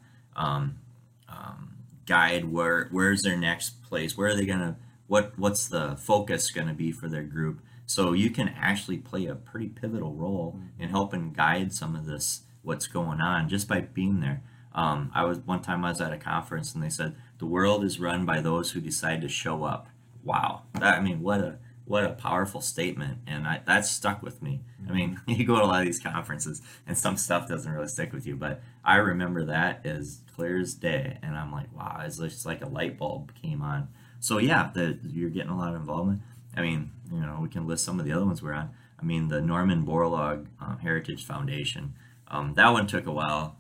guide where's their next place, where are they gonna, what's the focus gonna be for their group. So you can actually play a pretty pivotal role in helping guide some of this, what's going on, just by being there. One time I was at a conference and they said, the world is run by those who decide to show up. Wow. What a powerful statement. And that stuck with me. I mean, you go to a lot of these conferences and some stuff doesn't really stick with you, but I remember that as clear as day. And I'm like, wow, it's just like a light bulb came on. So yeah, you're getting a lot of involvement. I mean, we can list some of the other ones we're on. I mean, the Norman Borlaug Heritage Foundation, that one took a while.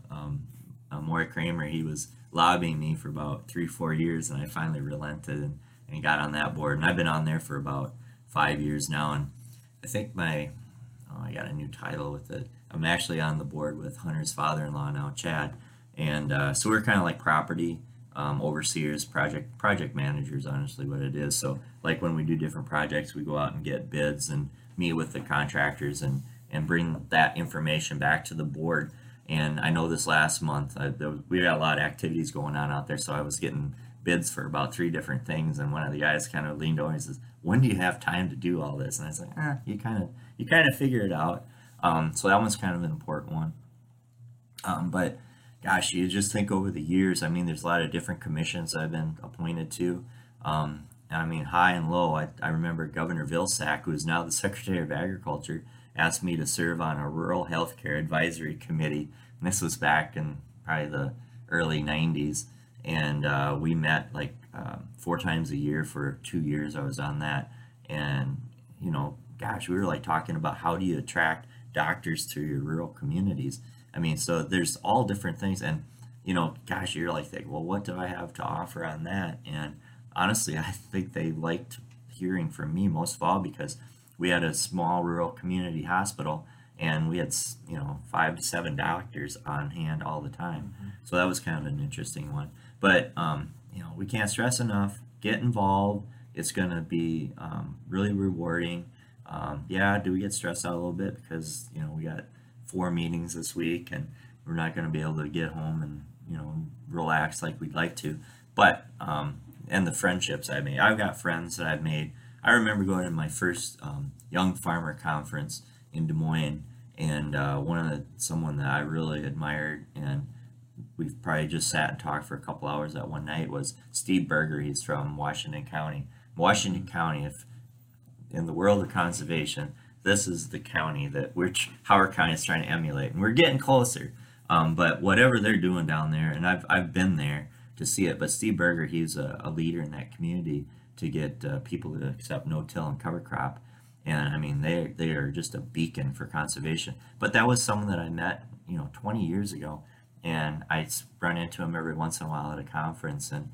Maury Kramer, he was lobbying me for about 3-4 years, and I finally relented and got on that board. And I've been on there for about 5 years now, and I think I got a new title with it. I'm actually on the board with Hunter's father-in-law now, Chad, and so we're kind of like property overseers, project managers, honestly what it is. So like when we do different projects, we go out and get bids and meet with the contractors and bring that information back to the board. And I know this last month, we got a lot of activities going on out there, so I was getting bids for about 3 different things, and one of the guys kind of leaned over and says, when do you have time to do all this? And I was like, you kind of figure it out. So that one's kind of an important one. But gosh, you just think over the years, I mean, there's a lot of different commissions I've been appointed to. I mean, high and low. I remember Governor Vilsack, who is now the Secretary of Agriculture, asked me to serve on a rural healthcare advisory committee. And this was back in probably the early 90s. And we met like 4 times a year for 2 years. I was on that. And, we were like talking about how do you attract doctors to your rural communities. I mean, so there's all different things. And, you're like thinking, well, what do I have to offer on that? And honestly, I think they liked hearing from me most of all because we had a small rural community hospital, and we had 5 to 7 doctors on hand all the time. Mm-hmm. So that was kind of an interesting one. But we can't stress enough: get involved. It's going to be really rewarding. Do we get stressed out a little bit because we got 4 meetings this week, and we're not going to be able to get home and relax like we'd like to. But and the friendships I made. I've got friends that I've made. I remember going to my first Young Farmer Conference in Des Moines, and someone that I really admired, and we've probably just sat and talked for a couple hours that one night, was Steve Berger. He's from Washington County. Washington County, if in the world of conservation, this is the county that Howard County is trying to emulate, and we're getting closer. But whatever they're doing down there, and I've been there to see it. But Steve Berger, he's a leader in that community to get people to accept no-till and cover crop. And I mean, they are just a beacon for conservation. But that was someone that I met, 20 years ago. And I run into him every once in a while at a conference. And,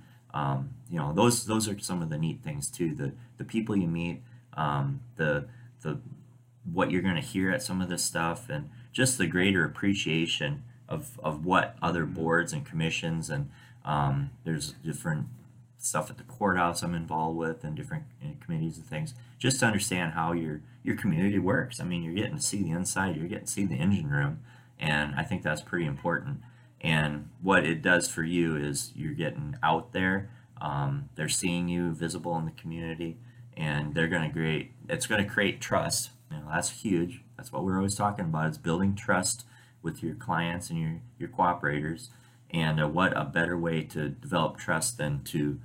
those are some of the neat things too. The people you meet, the what you're going to hear at some of this stuff, and just the greater appreciation of what other boards and commissions, and there's different stuff at the courthouse I'm involved with, and different committees and things, just to understand how your community works. I mean, you're getting to see the inside, you're getting to see the engine room, and I think that's pretty important. And what it does for you is you're getting out there, they're seeing you visible in the community, and it's going to create trust. That's huge. That's what we're always talking about. It's building trust with your clients and your cooperators. And what a better way to develop trust than to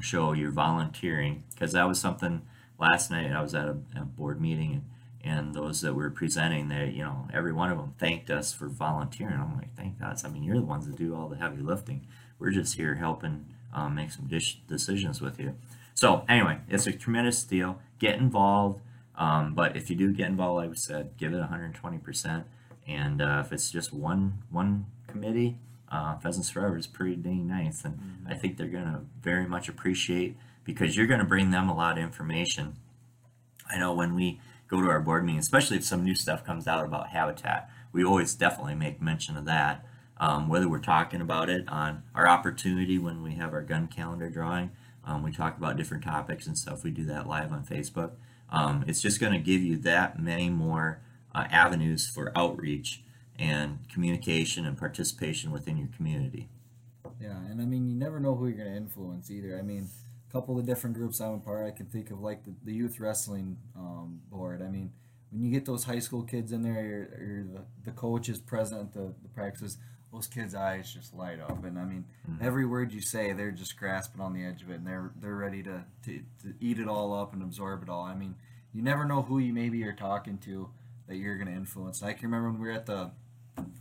show you're volunteering, because that was something last night. I was at a board meeting, and those that were presenting, they, every one of them thanked us for volunteering. I'm like, thank us. I mean, you're the ones that do all the heavy lifting. We're just here helping make some decisions with you. So anyway, it's a tremendous deal. Get involved. But if you do get involved, like I said, give it 120%. And if it's just one committee, Pheasants Forever is pretty dang nice, and I think they're going to very much appreciate, because you're going to bring them a lot of information. I know when we go to our board meeting, especially if some new stuff comes out about habitat. We always definitely make mention of that, whether we're talking about it on our opportunity when we have our gun calendar drawing. We talk about different topics and stuff. We do that live on Facebook. It's just going to give you that many more avenues for outreach and communication and participation within your community. Yeah, and I mean, you never know who you're going to influence either. I mean, a couple of different groups I'm a part of, I can think of like the youth wrestling board. I mean, when you get those high school kids in there, the coach is present at the practices, those kids' eyes just light up. And I mean, every word you say, they're just grasping on the edge of it, and they're ready to eat it all up and absorb it all. I mean, you never know who you maybe are talking to that you're going to influence. I can remember when we were at the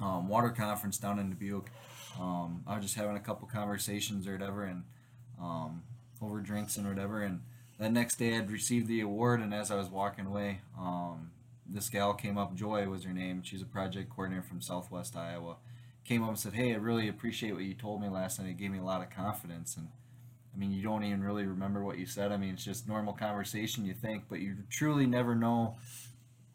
water conference down in Dubuque, I was just having a couple conversations or whatever, and over drinks and whatever, and that next day I'd received the award, and as I was walking away, this gal came up, Joy was her name, she's a project coordinator from Southwest Iowa, came up and said, "Hey, I really appreciate what you told me last night, it gave me a lot of confidence." And I mean, you don't even really remember what you said. I mean, it's just normal conversation, you think, but you truly never know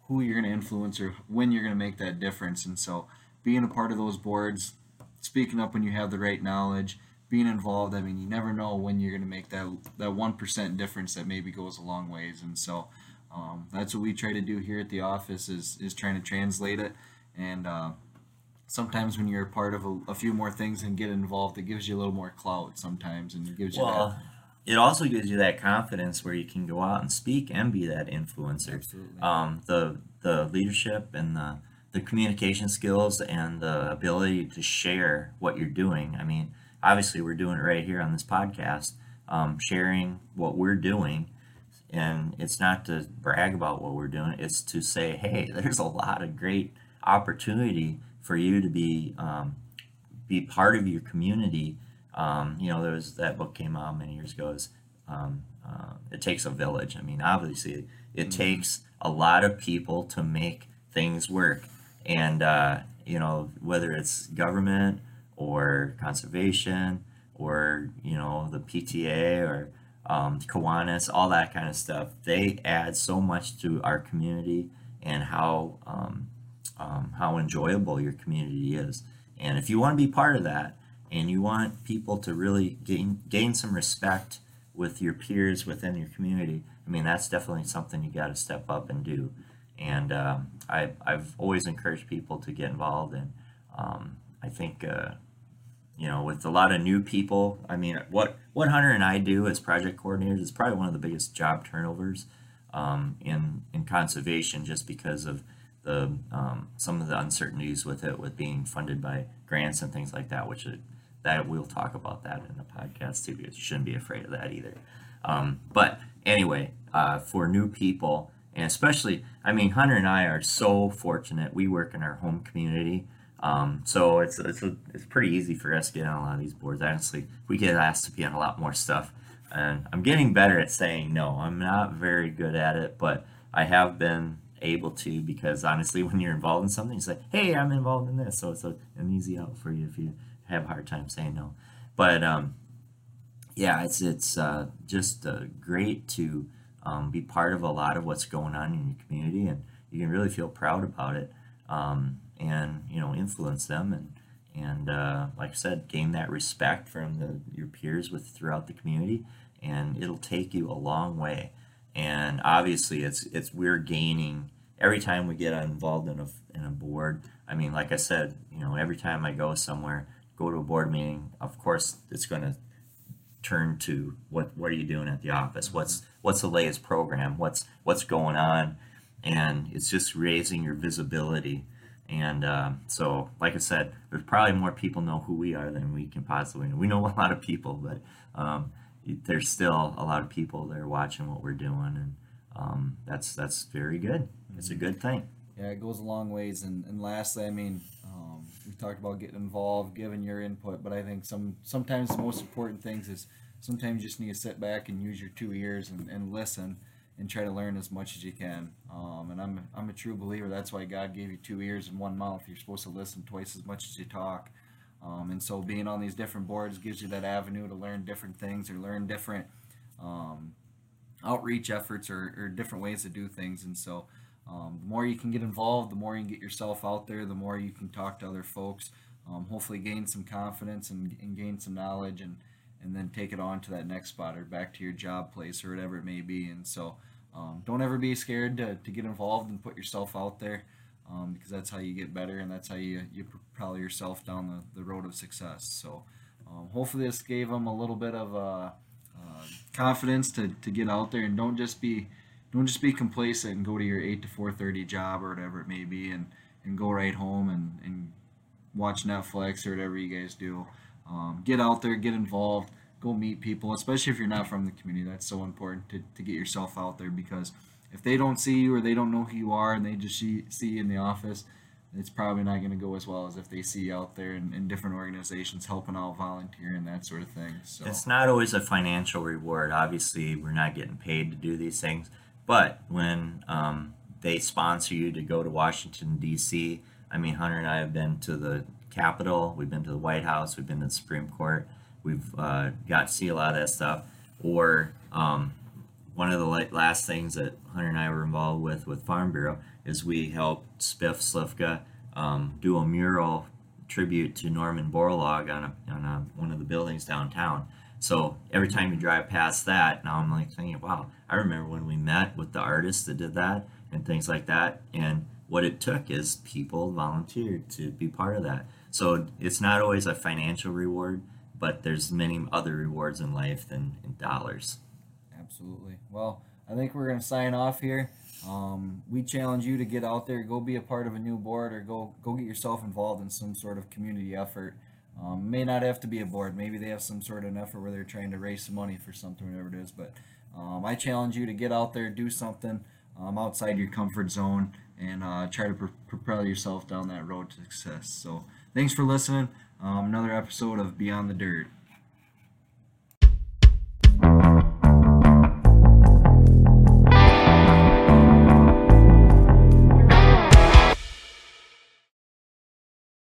who you're going to influence or when you're going to make that difference. And so being a part of those boards, speaking up when you have the right knowledge, being involved, I mean, you never know when you're going to make that 1% difference that maybe goes a long ways. And so that's what we try to do here at the office is trying to translate it. And sometimes when you're a part of a few more things and get involved, it gives you a little more clout sometimes, and it gives you that. It also gives you that confidence where you can go out and speak and be that influencer. Absolutely. The leadership and the communication skills and the ability to share what you're doing. I mean, obviously we're doing it right here on this podcast, sharing what we're doing. And it's not to brag about what we're doing. It's to say, hey, there's a lot of great opportunity for you to be part of your community. There was that book came out many years ago. It takes a village. I mean, obviously, it takes a lot of people to make things work, and whether it's government or conservation or the PTA or Kiwanis, all that kind of stuff. They add so much to our community and how enjoyable your community is. And if you want to be part of that, and you want people to really gain some respect with your peers within your community, I mean, that's definitely something you got to step up and do. And I've always encouraged people to get involved. And I think, with a lot of new people, I mean, what Hunter and I do as project coordinators is probably one of the biggest job turnovers in conservation, just because of the some of the uncertainties with being funded by grants and things like that, which we'll talk about that in the podcast too, because you shouldn't be afraid of that either. But anyway, for new people, and especially, I mean, Hunter and I are so fortunate. We work in our home community, so it's pretty easy for us to get on a lot of these boards. Honestly, we get asked to be on a lot more stuff, and I'm getting better at saying no. I'm not very good at it, but I have been able to, because honestly, when you're involved in something, you say, "Hey, I'm involved in this," so it's an easy out for you if you have a hard time saying no. But it's just great to be part of a lot of what's going on in your community, and you can really feel proud about it, and influence them, and like I said, gain that respect from your peers throughout the community, and it'll take you a long way. And obviously, we're gaining. Every time we get involved in a board, I mean, like I said, every time I go to a board meeting, of course, it's going to turn to what are you doing at the office? What's the latest program? What's going on? And it's just raising your visibility. And so, like I said, there's probably more people know who we are than we can possibly know. We know a lot of people, but there's still a lot of people that are watching what we're doing, and that's very good. It's a good thing. Yeah, it goes a long ways. And lastly, I mean, we talked about getting involved, giving your input, but I think sometimes the most important things is sometimes you just need to sit back and use your two ears and listen and try to learn as much as you can. And I'm a true believer. That's why God gave you two ears and one mouth. You're supposed to listen twice as much as you talk. And so being on these different boards gives you that avenue to learn different things or learn different outreach efforts or different ways to do things. And so The more you can get involved, the more you can get yourself out there, the more you can talk to other folks, hopefully gain some confidence and gain some knowledge and then take it on to that next spot or back to your job place or whatever it may be. And so don't ever be scared to get involved and put yourself out there, because that's how you get better and that's how you propel yourself down the road of success. So hopefully this gave them a little bit of confidence to get out there, and don't just be complacent and go to your 8 to 4:30 job or whatever it may be and go right home and watch Netflix or whatever you guys do. Get out there, get involved, go meet people, especially if you're not from the community. That's so important to get yourself out there, because if they don't see you or they don't know who you are and they just see you in the office, it's probably not going to go as well as if they see you out there in different organizations helping out, volunteering, that sort of thing. So it's not always a financial reward. Obviously, we're not getting paid to do these things, but when they sponsor you to go to Washington, D.C., I mean, Hunter and I have been to the Capitol, we've been to the White House, we've been to the Supreme Court, we've got to see a lot of that stuff. Or one of the last things that Hunter and I were involved with Farm Bureau is we helped Spiff Slifka do a mural tribute to Norman Borlaug on one of the buildings downtown. So every time you drive past that, now I'm like thinking, wow, I remember when we met with the artists that did that and things like that. And what it took is people volunteered to be part of that. So it's not always a financial reward, but there's many other rewards in life than in dollars. Absolutely. Well, I think we're going to sign off here. We challenge you to get out there, go be a part of a new board, or go get yourself involved in some sort of community effort. May not have to be a board. Maybe they have some sort of an effort where they're trying to raise some money for something, whatever it is. But I challenge you to get out there, do something outside your comfort zone, and try to propel yourself down that road to success. So thanks for listening. Another episode of Beyond the Dirt.